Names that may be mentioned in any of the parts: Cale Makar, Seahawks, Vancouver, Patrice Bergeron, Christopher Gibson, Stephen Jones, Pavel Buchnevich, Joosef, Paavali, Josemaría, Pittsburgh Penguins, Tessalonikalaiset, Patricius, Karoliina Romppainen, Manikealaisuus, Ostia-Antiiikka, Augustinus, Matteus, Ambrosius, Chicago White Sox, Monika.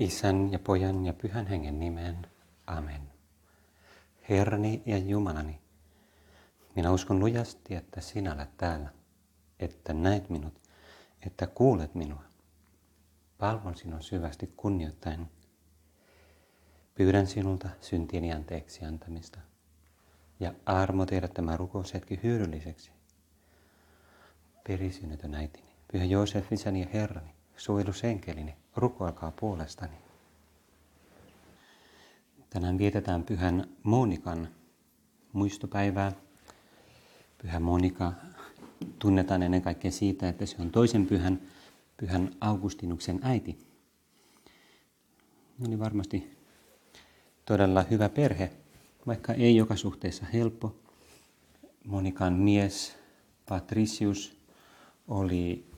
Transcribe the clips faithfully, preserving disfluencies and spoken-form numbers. Isän ja Pojan ja Pyhän Hengen nimeen. Amen. Herrani ja Jumalani, minä uskon lujasti, että sinä olet täällä, että näet minut, että kuulet minua. Palvon sinua syvästi kunnioittain. Pyydän sinulta syntieni anteeksi antamista ja armo tehdä tämä rukoushetki hyödylliseksi. Perisynnetön äitini, Pyhä Joosef, isäni ja herrani, suojelusenkelini, rukoilkaa puolestani. Tänään vietetään Pyhän Monikan muistopäivää. Pyhä Monika tunnetaan ennen kaikkea siitä, että se on toisen pyhän, pyhän Augustinuksen äiti. Oli varmasti todella hyvä perhe, vaikka ei joka suhteessa helppo. Monikan mies Patricius oli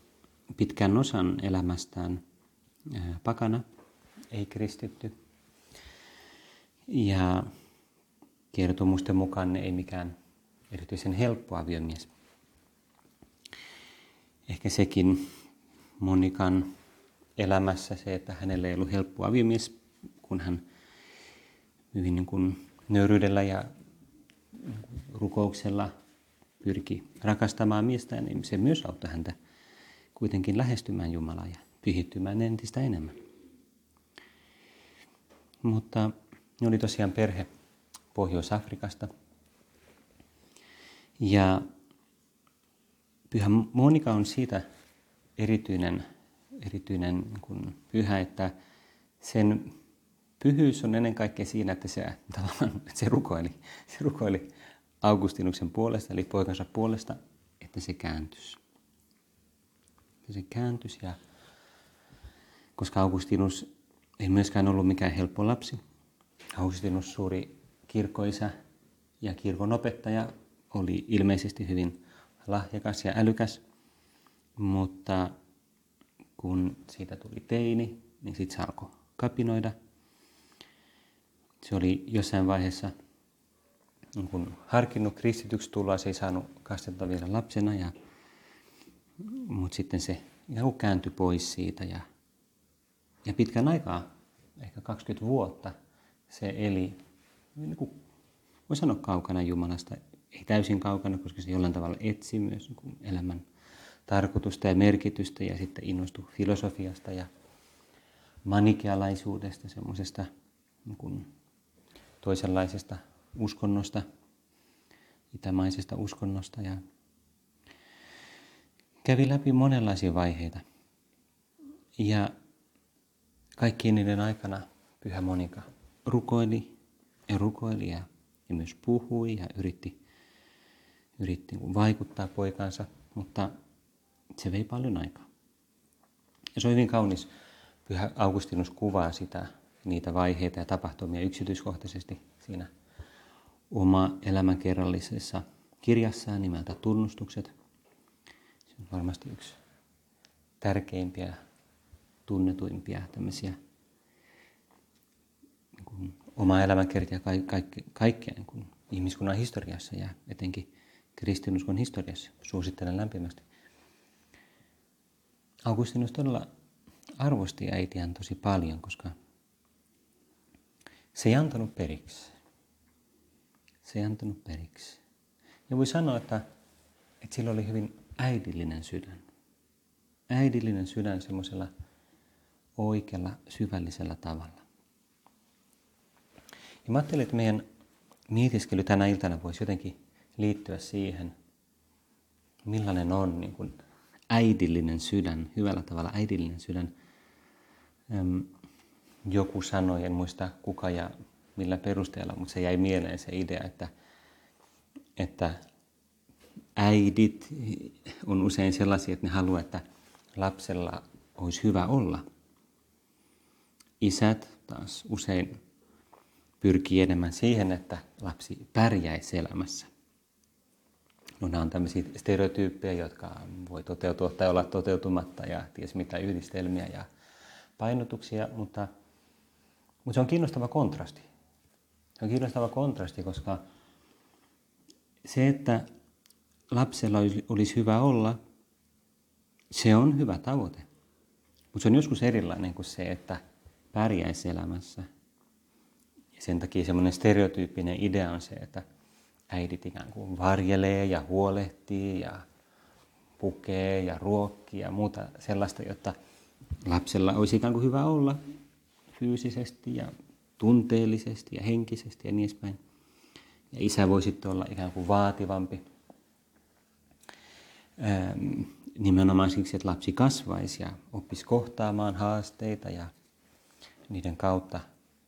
pitkän osan elämästään pakana, ei kristitty. Ja kertomusten mukaan ei mikään erityisen helppo aviomies. Ehkä sekin Monikan elämässä se, että hänellä ei ollut helppo aviomies, kun hän hyvin niin kuin nöyryydellä ja rukouksella pyrki rakastamaan miestään, niin se myös auttoi häntä kuitenkin lähestymään Jumalaa ja pyhittymään entistä enemmän. Mutta ne oli tosiaan perhe Pohjois-Afrikasta. Ja Pyhä Monika on siitä erityinen, erityinen kun pyhä, että sen pyhyys on ennen kaikkea siinä, että se, tavallaan, se, rukoili, se rukoili Augustinuksen puolesta, eli poikansa puolesta, että se kääntyisi. Se kääntyisi ja koska Augustinus ei myöskään ollut mikään helppo lapsi, Augustinus, suuri kirkkoisä ja kirkonopettaja, oli ilmeisesti hyvin lahjakas ja älykäs, mutta kun siitä tuli teini, niin sitten se alkoi kapinoida. Se oli jossain vaiheessa kun harkinnut kristityksi tuloa, se ei saanut kastetta vielä lapsena, ja, mutta sitten se kääntyi pois siitä ja, ja pitkän aikaa, ehkä kaksikymmentä vuotta, se eli, niin kuin voi sanoa kaukana Jumalasta, ei täysin kaukana, koska se jollain tavalla etsi myös niin elämän tarkoitusta ja merkitystä ja sitten innostui filosofiasta ja manikealaisuudesta, semmoisesta niin toisenlaisesta uskonnosta, itämaisesta uskonnosta ja kävi läpi monenlaisia vaiheita. Ja kaikkien niiden aikana Pyhä Monika rukoili ja rukoili ja, ja myös puhui ja yritti, yritti vaikuttaa poikaansa, mutta se vei paljon aikaa. Ja se on hyvin kaunis. Pyhä Augustinus kuvaa sitä, niitä vaiheita ja tapahtumia yksityiskohtaisesti siinä oma elämänkerrallisessa kirjassaan nimeltä Tunnustukset. Se on varmasti yksi tärkeimpiä, tunnetuimpia tämmöisiä oma elämänkertia kaikkea niin ihmiskunnan historiassa ja etenkin kristinuskon historiassa. Suosittelen lämpimästi. Augustinus todella arvosti äitiään tosi paljon, koska se ei antanut periksi. Se ei antanut periksi. Ja voi sanoa, että, että sillä oli hyvin äidillinen sydän. Äidillinen sydän semmoisella oikealla, syvällisellä tavalla. Ja mä ajattelin, että meidän mietiskely tänä iltana voisi jotenkin liittyä siihen, millainen on niin kuin äidillinen sydän, hyvällä tavalla äidillinen sydän. Öm, joku sanoi, en muista kuka ja millä perusteella, mutta se jäi mieleen se idea, että, että äidit on usein sellaisia, että ne haluaa, että lapsella olisi hyvä olla. Isät taas usein pyrkii enemmän siihen, että lapsi pärjäisi elämässä. No, nämä on tämmöisiä stereotyyppejä, jotka voi toteutua tai olla toteutumatta ja ties mitä yhdistelmiä ja painotuksia, mutta, mutta se on kiinnostava kontrasti. Se on kiinnostava kontrasti, koska se, että lapsella olisi hyvä olla, se on hyvä tavoite, mutta se on joskus erilainen kuin se, että pärjäisi elämässä. Ja sen takia semmoinen stereotyyppinen idea on se, että äidit ikään kuin varjelee ja huolehtii ja pukee ja ruokkii ja muuta sellaista, jotta lapsella olisi ikään kuin hyvä olla fyysisesti ja tunteellisesti ja henkisesti ja niin edespäin. Ja isä voi sitten olla ikään kuin vaativampi nimenomaan siksi, että lapsi kasvaisi ja oppisi kohtaamaan haasteita ja niiden kautta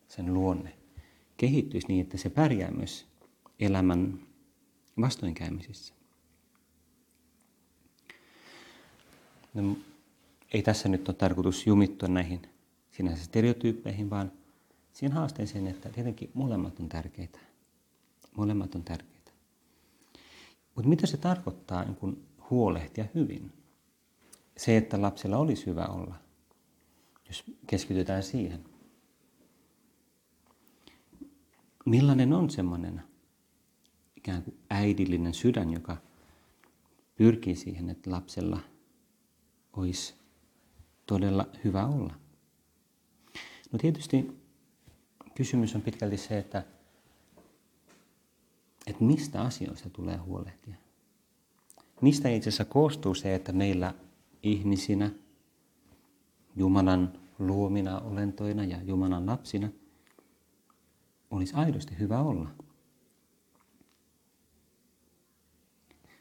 sen luonne kehittyisi niin, että se pärjää myös elämän vastoinkäymisissä. No, ei tässä nyt ole tarkoitus jumittua näihin sinänsä stereotyyppeihin, vaan siihen haasteeseen, että tietenkin molemmat on tärkeitä. Molemmat on tärkeitä. Mutta mitä se tarkoittaa, kun huolehtia hyvin? Se, että lapsella olisi hyvä olla, jos keskitytään siihen. Millainen on semmoinen ikään kuin äidillinen sydän, joka pyrkii siihen, että lapsella olisi todella hyvä olla? No tietysti kysymys on pitkälti se, että, että mistä asioista tulee huolehtia. Mistä itse asiassa koostuu se, että meillä ihmisinä, Jumalan luomina olentoina ja Jumalan lapsina olisi aidosti hyvä olla?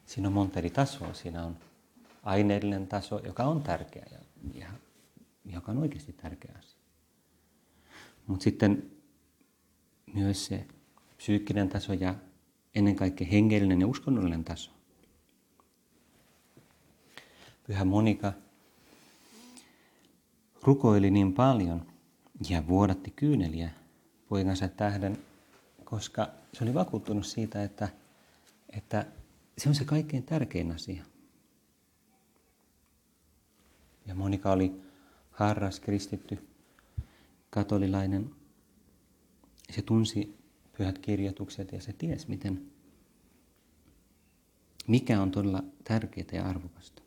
Siinä on monta eri tasoa. Siinä on aineellinen taso, joka on tärkeä ja, ja joka on oikeasti tärkeä asia. Mutta sitten myös se psyykkinen taso ja ennen kaikkea hengellinen ja uskonnollinen taso. Pyhä Monika rukoili niin paljon ja vuodatti kyyneliä poikansa tähden, koska se oli vakuuttunut siitä, että, että se on se kaikkein tärkein asia. Ja Monika oli harras kristitty katolilainen. Se tunsi pyhät kirjoitukset ja se tiesi, miten, mikä on todella tärkeää ja arvokasta.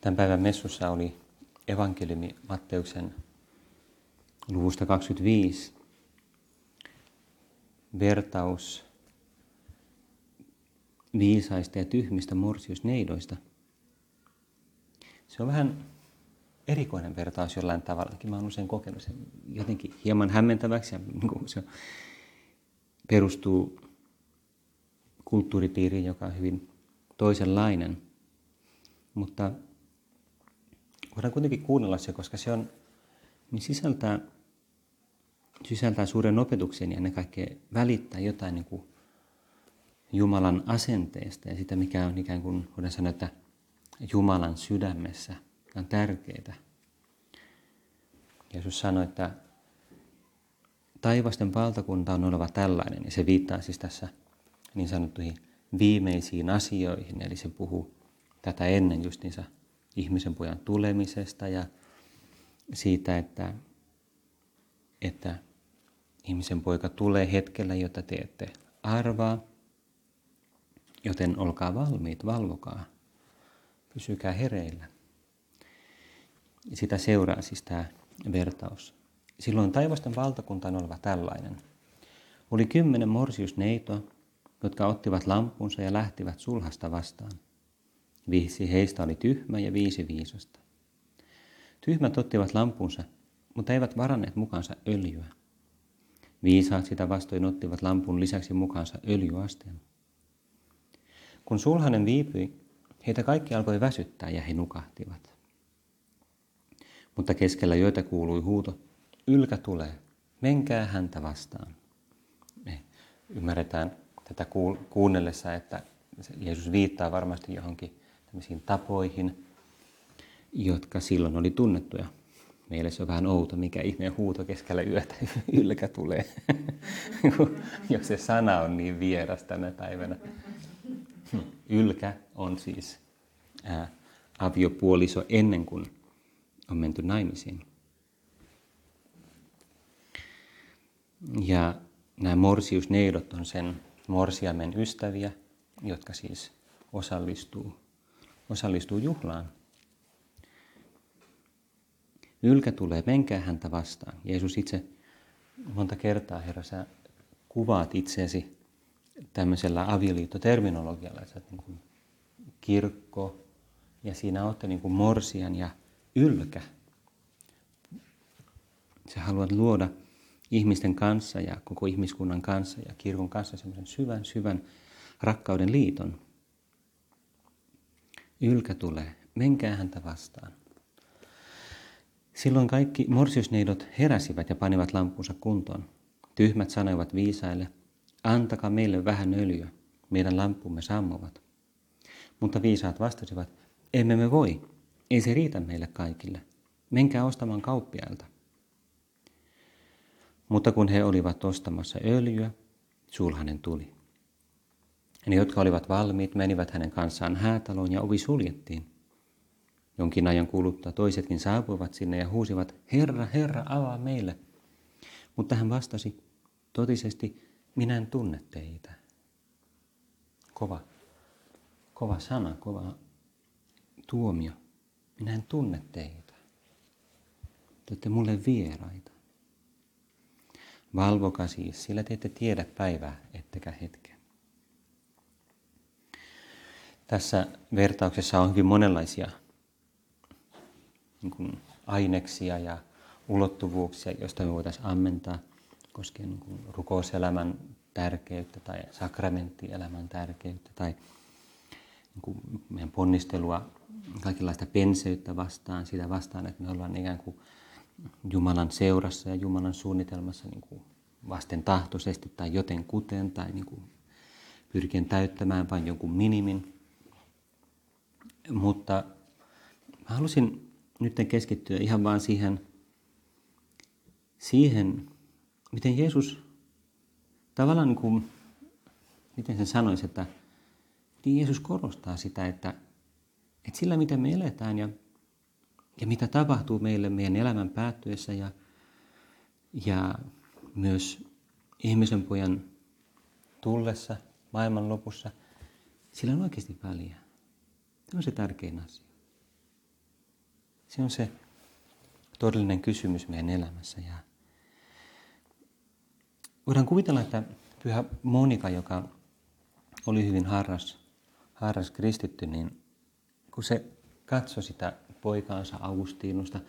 Tämän päivän messussa oli evankeliumi Matteuksen luvusta kaksikymmentäviisi vertaus viisaista ja tyhmistä morsiusneidoista. Se on vähän erikoinen vertaus jollain tavalla. Mä olen usein kokenut sen jotenkin hieman hämmentäväksi. Ja se perustuu kulttuuripiiriin, joka on hyvin toisenlainen. Mutta voidaan kuitenkin kuunnella se, koska se on, niin sisältää, sisältää suuren opetuksen ja ennen kaikkea välittää jotain niin kuin Jumalan asenteesta ja sitä, mikä on ikään kuin, voidaan sanoa, että Jumalan sydämessä on tärkeää. Jeesus sanoi, että taivasten valtakunta on oleva tällainen, ja se viittaa siis tässä niin sanottuihin viimeisiin asioihin, eli se puhuu tätä ennen justiinsa ihmisen pojan tulemisesta ja siitä, että, että ihmisen poika tulee hetkellä, jota te ette arvaa, joten olkaa valmiit, valvokaa, pysykää hereillä. Sitä seuraa siis tämä vertaus. Silloin taivasten valtakunta on oleva tällainen. Oli kymmenen morsiusneitoa, jotka ottivat lampunsa ja lähtivät sulhasta vastaan. Viisi heistä oli tyhmä ja viisi viisasta. Tyhmät ottivat lampunsa, mutta eivät varanneet mukaansa öljyä. Viisaat sitä vastoin ottivat lampun lisäksi mukaansa öljyasteen. Kun sulhanen viipyi, heitä kaikki alkoi väsyttää ja he nukahtivat. Mutta keskellä yötä kuului huuto, ylkä tulee, menkää häntä vastaan. Me ymmärretään tätä kuunnellessa, että Jeesus viittaa varmasti johonkin tämmöisiin tapoihin, jotka silloin oli tunnettuja. Meille se on vähän outo, mikä ihmeen huuto keskellä yötä, ylkä tulee, jos se sana on niin vieras tänä päivänä. Ylkä on siis ää, aviopuoliso ennen kuin on menty naimisiin. Ja nämä morsiusneidot on sen morsiamen ystäviä, jotka siis osallistuu, osallistuu juhlaan. Nylkä tulee, menkää häntä vastaan. Jeesus itse monta kertaa, Herra, sä kuvaat itseäsi tämmöisellä avioliittoterminologialla, että sä oot niin kuin kirkko ja siinä ootte niin kuin morsian ja ylkä. Sä haluat luoda ihmisten kanssa ja koko ihmiskunnan kanssa ja kirkon kanssa semmoisen syvän, syvän rakkauden liiton. Ylkä tulee, menkää häntä vastaan. Silloin kaikki morsiusneidot heräsivät ja panivat lampunsa kuntoon. Tyhmät sanoivat viisaille, antakaa meille vähän öljyä, meidän lampumme sammuvat. Mutta viisaat vastasivat, emme me voi, ei se riitä meille kaikille, menkää ostamaan kauppiailta. Mutta kun he olivat ostamassa öljyä, sulhanen tuli. Ne, jotka olivat valmiit, menivät hänen kanssaan häätaloon ja ovi suljettiin. Jonkin ajan kuluttua toisetkin saapuivat sinne ja huusivat, Herra, Herra, avaa meille. Mutta hän vastasi, totisesti, minä en tunne teitä. Kova, kova sana, kova tuomio. Minä en tunne teitä. Te olette mulle vieraita. Valvokaa siis, sillä te ette tiedä päivää ettekä hetkeä. Tässä vertauksessa on hyvin monenlaisia niin kuin aineksia ja ulottuvuuksia, joista me voitaisiin ammentaa koskien niin kuin rukouselämän tärkeyttä tai sakramenttielämän tärkeyttä tai niin kuin meidän ponnistelua kaikenlaista penseyttä vastaan, sitä vastaan, että me ollaan ikään kuin Jumalan seurassa ja Jumalan suunnitelmassa niin kuin vasten tahtoisesti tai jotenkuten tai niin kuin pyrkien täyttämään vain jonkun minimin. Mutta mä halusin nyt keskittyä ihan vaan siihen, siihen miten Jeesus tavallaan, niin kuin, miten sen sanoisi, että miten Jeesus korostaa sitä, että, että sillä mitä me eletään ja Ja mitä tapahtuu meille meidän elämän päättyessä ja, ja myös ihmisen pojan tullessa maailman lopussa, sillä on oikeasti väliä. Se on se tärkein asia. Se on se todellinen kysymys meidän elämässä. Ja voidaan kuvitella, että pyhä Monika, joka oli hyvin harras, harras kristitty, niin kun se katsoi sitä poikaansa Augustinusta.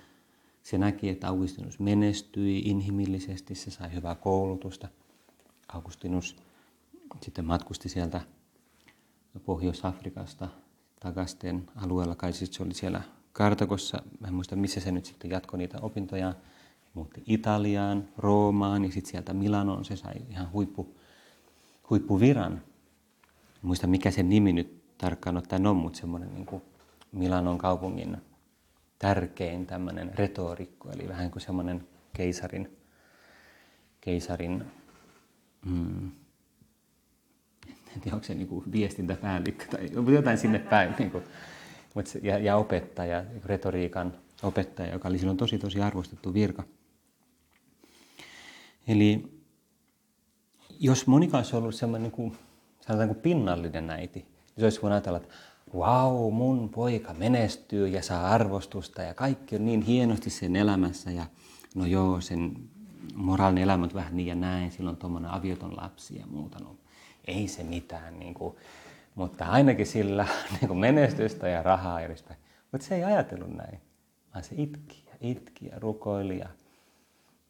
Se näki, että Augustinus menestyi inhimillisesti, se sai hyvää koulutusta. Augustinus sitten matkusti sieltä Pohjois-Afrikasta Tagasten alueella, kai siis se oli siellä Kartagossa. Mä en muista, missä se nyt sitten jatkoi niitä opintojaan. Muutti Italiaan, Roomaan ja sitten sieltä Milanoon se sai ihan huippu, huippuviran. En muista, mikä sen nimi nyt tarkkaan ottaen on, mutta semmoinen niin kuin Milanon kaupungin tärkein tämmöinen retorikko, eli vähän kuin semmoinen keisarin, keisarin mm, en tiedä, onko se niin kuin viestintäpäällikkö tai jotain sinne päin, niin kuin, ja, ja opettaja, retoriikan opettaja, joka oli silloin tosi tosi arvostettu virka. Eli jos Monika olisi ollut semmoinen niin kuin, sanotaanko pinnallinen äiti, niin se olisi voinut ajatella, että vau, mun poika menestyy ja saa arvostusta ja kaikki on niin hienosti sen elämässä ja no joo, sen moraalinen elämä on vähän niin ja näin, silloin on tuommoinen avioton lapsi ja muuta, no ei se mitään, niin kuin, mutta ainakin sillä niin kuin menestystä ja rahaa ja rispäin. Mutta se ei ajatellut näin, vaan se itki ja itki ja rukoili ja,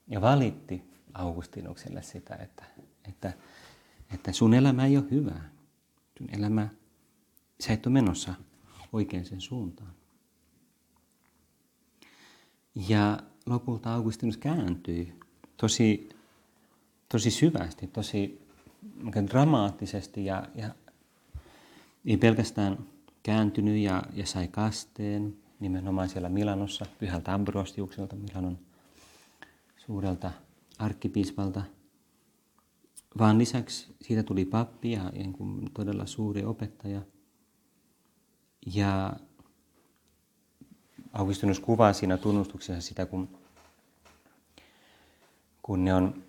ja valitti Augustinukselle sitä, että, että, että sun elämä ei ole hyvää, sun elämä sä et ole menossa oikein sen suuntaan. Ja lopulta Augustinus kääntyi tosi, tosi syvästi, tosi dramaattisesti ja, ja ei pelkästään kääntynyt ja, ja sai kasteen nimenomaan siellä Milanossa, pyhältä Ambrosiukselta, Milanon suurelta arkkipiispalta, vaan lisäksi siitä tuli pappi ja todella suuri opettaja. Ja Augustinus kuvaa siinä tunnustuksessa sitä, kun, kun ne on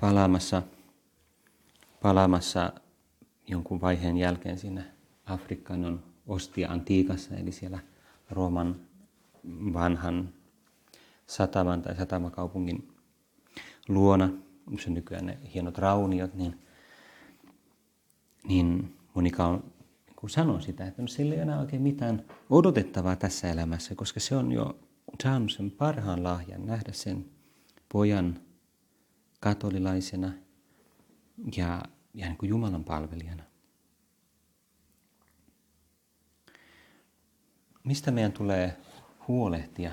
palaamassa, palaamassa jonkun vaiheen jälkeen sinne Afrikkaan, on Ostia-Antiikassa, eli siellä Rooman vanhan sataman tai satamakaupungin luona, missä on nykyään ne hienot rauniot, niin, niin Monika on, kun sanoo sitä, että no, sillä ei enää oikein mitään odotettavaa tässä elämässä, koska se on jo saanut sen parhaan lahjan, nähdä sen pojan katolilaisena ja, ja niin kuin Jumalan palvelijana. Mistä meidän tulee huolehtia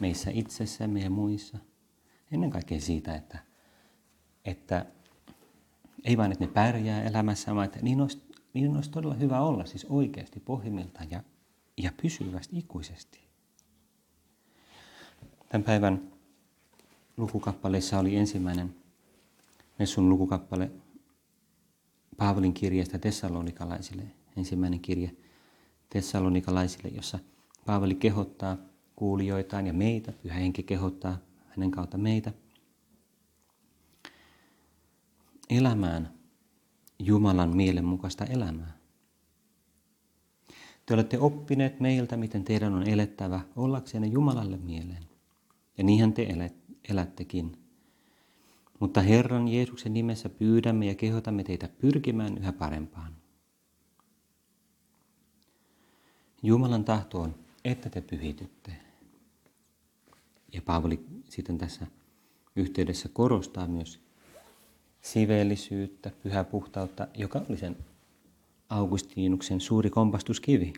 meissä itsessämme ja muissa? Ennen kaikkea siitä, että, että ei vain, että ne pärjää elämässä, vaan että niin olisi, niin olisi todella hyvä olla siis oikeasti pohjimmiltaan ja, ja pysyvästi ikuisesti. Tämän päivän lukukappaleissa oli ensimmäinen messun lukukappale Paavalin kirjeestä Tessalonikalaisille, ensimmäinen kirje Tessalonikalaisille, jossa Paavali kehottaa kuulijoitaan ja meitä, Pyhä Henki kehottaa hänen kautta meitä elämään Jumalan mielenmukaista elämää. Te olette oppineet meiltä, miten teidän on elettävä ollaksenne Jumalalle mieleen. Ja niinhän te elättekin. Mutta Herran Jeesuksen nimessä pyydämme ja kehotamme teitä pyrkimään yhä parempaan. Jumalan tahto on, että te pyhitytte. Ja Paavali sitten tässä yhteydessä korostaa myös siveellisyyttä, pyhää puhtautta, joka oli sen Augustinuksen suuri kompastuskivi.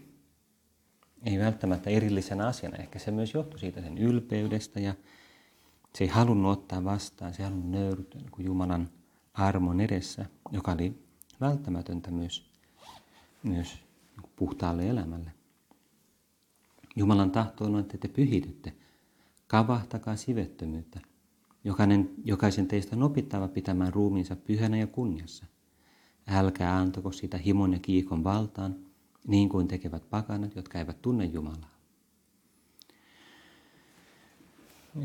Ei välttämättä erillisenä asiana. Ehkä se myös johtui siitä sen ylpeydestä ja se ei halunnut ottaa vastaan, se ei halunnut nöyrtyä niin kuin Jumalan armon edessä, joka oli välttämätöntä myös, myös niin kuin puhtaalle elämälle. Jumalan tahto on, että te pyhitytte. Kavahtakaa sivettömyyttä. Jokainen, jokaisen teistä on opittava pitämään ruumiinsa pyhänä ja kunniassa. Älkää antako sitä himon ja kiikon valtaan, niin kuin tekevät pakanat, jotka eivät tunne Jumalaa.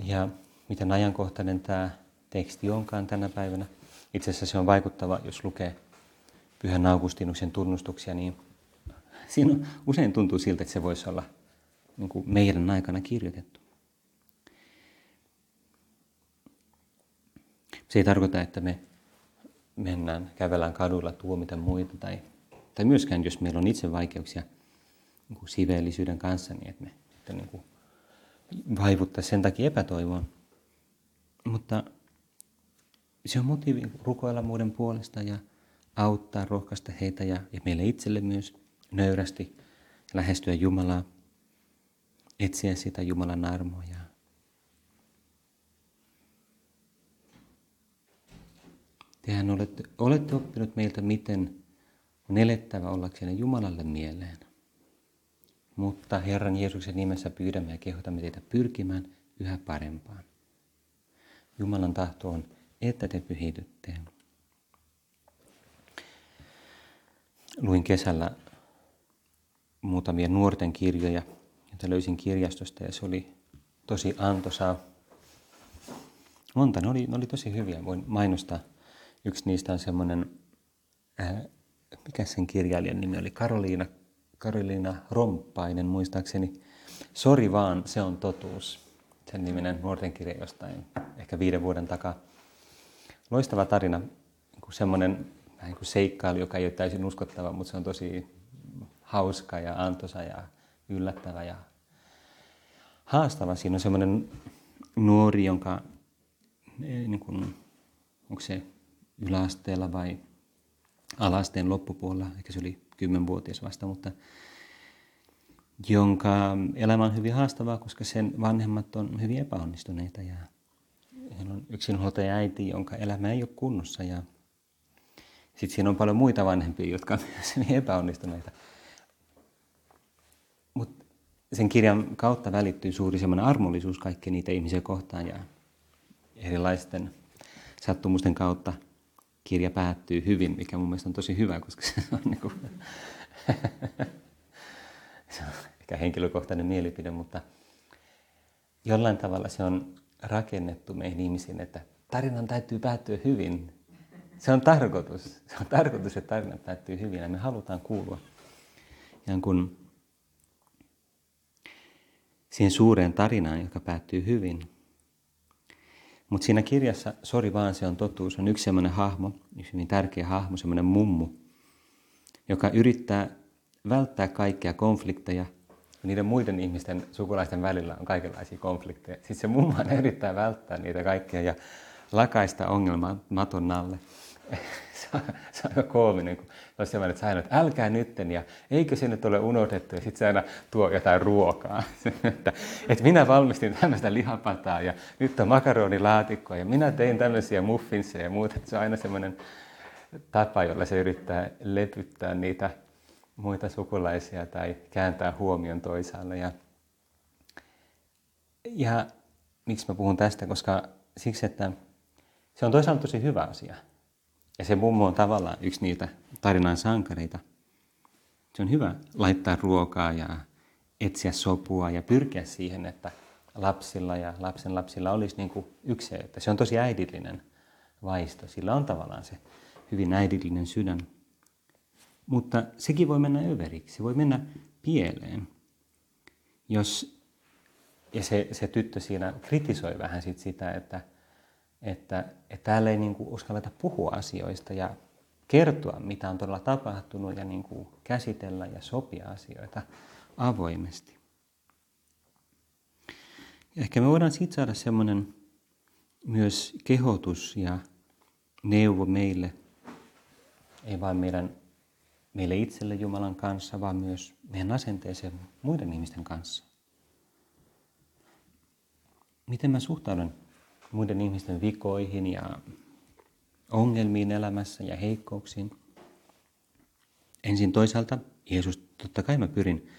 Ja miten ajankohtainen tämä teksti onkaan tänä päivänä. Itse asiassa se on vaikuttava, jos lukee Pyhän Augustinuksen tunnustuksia, niin siinä usein tuntuu siltä, että se voisi olla niin kuin meidän aikana kirjoitettu. Se ei tarkoita, että me mennään, kävelään kadulla, tuomita muita tai, tai myöskään, jos meillä on itse vaikeuksia niin kuin siveellisyyden kanssa, niin että me sitten niin kuin vaivuttaisiin sen takia epätoivoon. Mutta se on motiivi rukoilla muiden puolesta ja auttaa, rohkaista heitä ja, ja meille itselle myös nöyrästi lähestyä Jumalaa, etsiä sitä Jumalan armoa. Ja tehän olette, olette oppineet meiltä, miten on elettävä ollakseen Jumalalle mieleen. Mutta Herran Jeesuksen nimessä pyydämme ja kehotamme teitä pyrkimään yhä parempaan. Jumalan tahto on, että te pyhitytte. Luin kesällä muutamia nuorten kirjoja, joita löysin kirjastosta, ja se oli tosi antoisaa. Monta, ne oli, ne oli tosi hyviä, voin mainostaa. Yksi niistä on semmoinen, äh, mikä sen kirjailijan nimi oli, Karoliina, Karoliina Romppainen muistaakseni. Sori vaan, se on totuus. Sen niminen nuorten kirja jostain, ehkä viiden vuoden takaa. Loistava tarina, semmoinen niin kuin seikkailu, joka ei ole täysin uskottava, mutta se on tosi hauska ja antoisa ja yllättävä ja haastava. Siinä on semmoinen nuori, jonka, niin kuin, onko se yläasteella vai alaasteen loppupuolella, ehkä se oli kymmenvuotias vasta, mutta jonka elämä on hyvin haastavaa, koska sen vanhemmat on hyvin epäonnistuneita ja hän on yksinhuoltaja äiti, jonka elämä ei ole kunnossa. Ja sitten siinä on paljon muita vanhempia, jotka on myös epäonnistuneita. Mut sen kirjan kautta välittyy suuri semmoinen armollisuus kaikkia niitä ihmisiä kohtaan ja erilaisten sattumusten kautta kirja päättyy hyvin, mikä mun mielestä on tosi hyvä, koska se on, niin kuin se on ehkä henkilökohtainen mielipide, mutta jollain tavalla se on rakennettu meihin ihmisiin, että tarinan täytyy päättyä hyvin. Se on tarkoitus. Se on tarkoitus, että tarina päättyy hyvin ja me halutaan kuulua. Ja kun siihen suureen tarinaan, joka päättyy hyvin. Mutta siinä kirjassa, sori vaan, se on totuus, on yksi sellainen hahmo, yksi hyvin tärkeä hahmo, sellainen mummu, joka yrittää välttää kaikkia konflikteja. Niiden muiden ihmisten sukulaisten välillä on kaikenlaisia konflikteja. Sitten se mummo yrittää välttää niitä kaikkia ja lakaista ongelmaa maton alle. Se on, se on aika koominen, kun olisi sellainen, että aina, että älkää nytten ja eikö se nyt ole unohdettu. Ja sitten se aina tuo jotain ruokaa. että, että minä valmistin tämmöistä lihapataa ja nyt on makaronilaatikkoa ja minä tein tämmöisiä muffinseja ja muuta. Se on aina semmoinen tapa, jolla se yrittää lepyttää niitä muita sukulaisia tai kääntää huomion toisaalle. Ja, ja miksi mä puhun tästä? Koska siksi, että se on toisaalta tosi hyvä asia. Ja se mummo on tavallaan yksi niitä tarinan sankareita. Se on hyvä laittaa ruokaa ja etsiä sopua ja pyrkiä siihen, että lapsilla ja lapsenlapsilla olisi niin kuin ykseyttä. Se on tosi äidillinen vaisto. Sillä on tavallaan se hyvin äidillinen sydän. Mutta sekin voi mennä överiksi, se voi mennä pieleen. Jos, ja se, se tyttö siinä kritisoi vähän sit sitä, että, että, että täällä ei niinku uskalleta puhua asioista ja kertoa, mitä on todella tapahtunut ja niinku käsitellä ja sopia asioita avoimesti. Ja ehkä me voidaan siitä saada semmoinen myös kehotus ja neuvo meille, ei vain meidän meille itselle Jumalan kanssa, vaan myös meidän asenteeseen muiden ihmisten kanssa. Miten mä suhtaudun muiden ihmisten vikoihin ja ongelmiin elämässä ja heikkouksiin? Ensin toisaalta, Jeesus, totta kai mä pyrin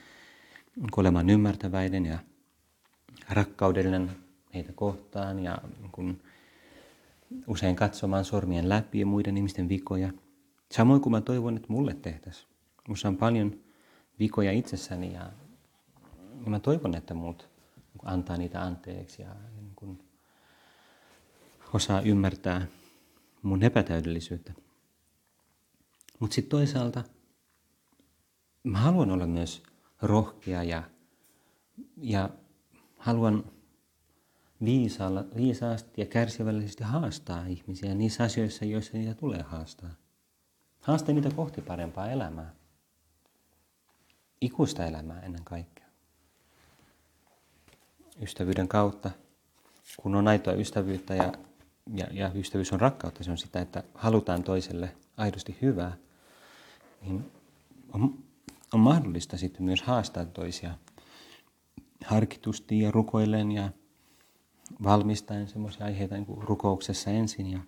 olemaan ymmärtäväinen ja rakkaudellinen heitä kohtaan ja kun usein katsomaan sormien läpi muiden ihmisten vikoja. Samoin kuin mä toivon, että mulle tehtäisiin. Minussa on paljon vikoja itsessäni ja mä toivon, että muut antaa niitä anteeksi ja osaa ymmärtää mun epätäydellisyyttä. Mutta sitten toisaalta mä haluan olla myös rohkea ja, ja haluan viisaalla, viisaasti ja kärsivällisesti haastaa ihmisiä niissä asioissa, joissa niitä tulee haastaa. Haaste niitä kohti parempaa elämää, ikuista elämää ennen kaikkea. Ystävyyden kautta, kun on aitoa ystävyyttä ja, ja, ja ystävyys on rakkautta, se on sitä, että halutaan toiselle aidosti hyvää, niin on, on mahdollista sitten myös haastaa toisia harkitusti ja rukoilleen ja valmistaen semmoisia aiheita niin kuin rukouksessa ensin ja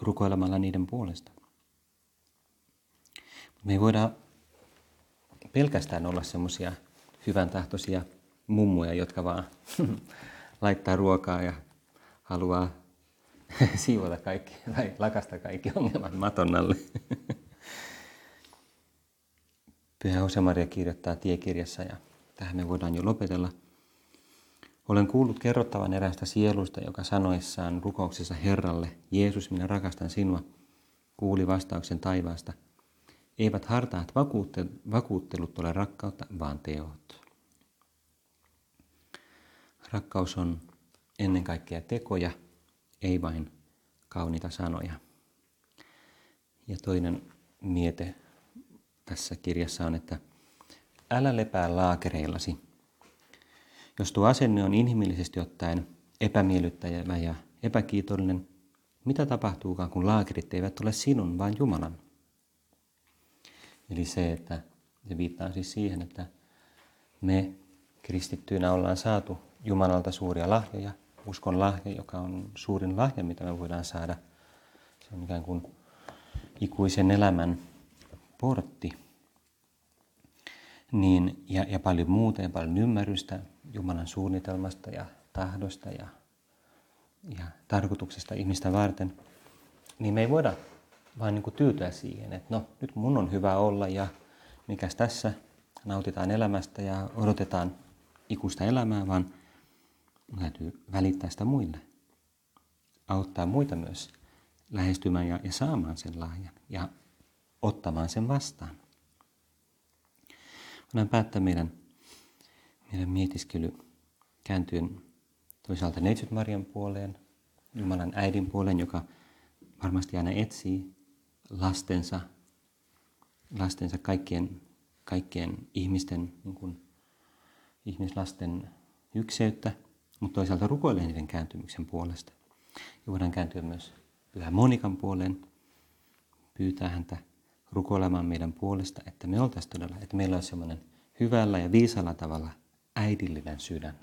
rukoilemalla niiden puolesta. Me ei voida pelkästään olla semmoisia hyvän tahtoisia mummuja, jotka vaan laittaa ruokaa ja haluaa siivota kaikki tai lakasta kaikki ongelmat maton alle. Pyhä Josemaría kirjoittaa tiekirjassa, ja tähän me voidaan jo lopetella. Olen kuullut kerrottavan eräästä sielusta, joka sanoessaan rukouksessa Herralle, Jeesus, minä rakastan sinua, kuuli vastauksen taivaasta. Eivät hartaat vakuuttelut ole rakkautta, vaan teot. Rakkaus on ennen kaikkea tekoja, ei vain kauniita sanoja. Ja toinen miete tässä kirjassa on, että älä lepää laakereillasi. Jos tuo asenne on inhimillisesti ottaen epämiellyttävä ja epäkiitollinen, mitä tapahtuukaan, kun laakerit eivät ole sinun, vaan Jumalan? Eli se, että se viittaa siis siihen, että me kristittyinä ollaan saatu Jumalalta suuria lahjoja, uskon lahja, joka on suurin lahja, mitä me voidaan saada. Se on ikään kuin ikuisen elämän portti. Niin, ja, ja paljon muuta ja paljon ymmärrystä Jumalan suunnitelmasta ja tahdosta ja, ja tarkoituksesta ihmistä varten, niin me ei voida vaan niin kuin tyytyä siihen, että no, nyt mun on hyvä olla ja mikäs tässä, nautitaan elämästä ja odotetaan ikuista elämää, vaan täytyy välittää sitä muille. Auttaa muita myös lähestymään ja, ja saamaan sen lahjan ja ottamaan sen vastaan. Voidaan päättää meidän, meidän mietiskely kääntyin toisaalta neitsyt Marian puoleen, Jumalan äidin puoleen, joka varmasti aina etsii lastensa, lastensa kaikkien, kaikkien ihmisten, niin kuin, ihmislasten ykseyttä, mutta toisaalta rukoilee niiden kääntymyksen puolesta. Ja voidaan kääntyä myös Pyhän Monikan puoleen, pyytää häntä rukoilemaan meidän puolesta, että me oltaisiin todella, että meillä olisi sellainen hyvällä ja viisalla tavalla äidillinen sydän.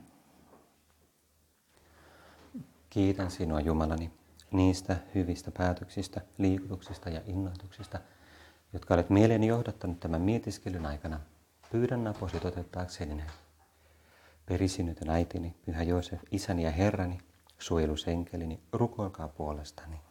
Kiitän sinua, Jumalani, niistä hyvistä päätöksistä, liikutuksista ja innoituksista, jotka olet mieleeni johdattanut tämän mietiskelyn aikana. Pyydän apusi toteuttaakseni ne. Perisynnitön äitini, Pyhä Joosef, isäni ja herrani, suojelusenkelini, rukoilkaa puolestani.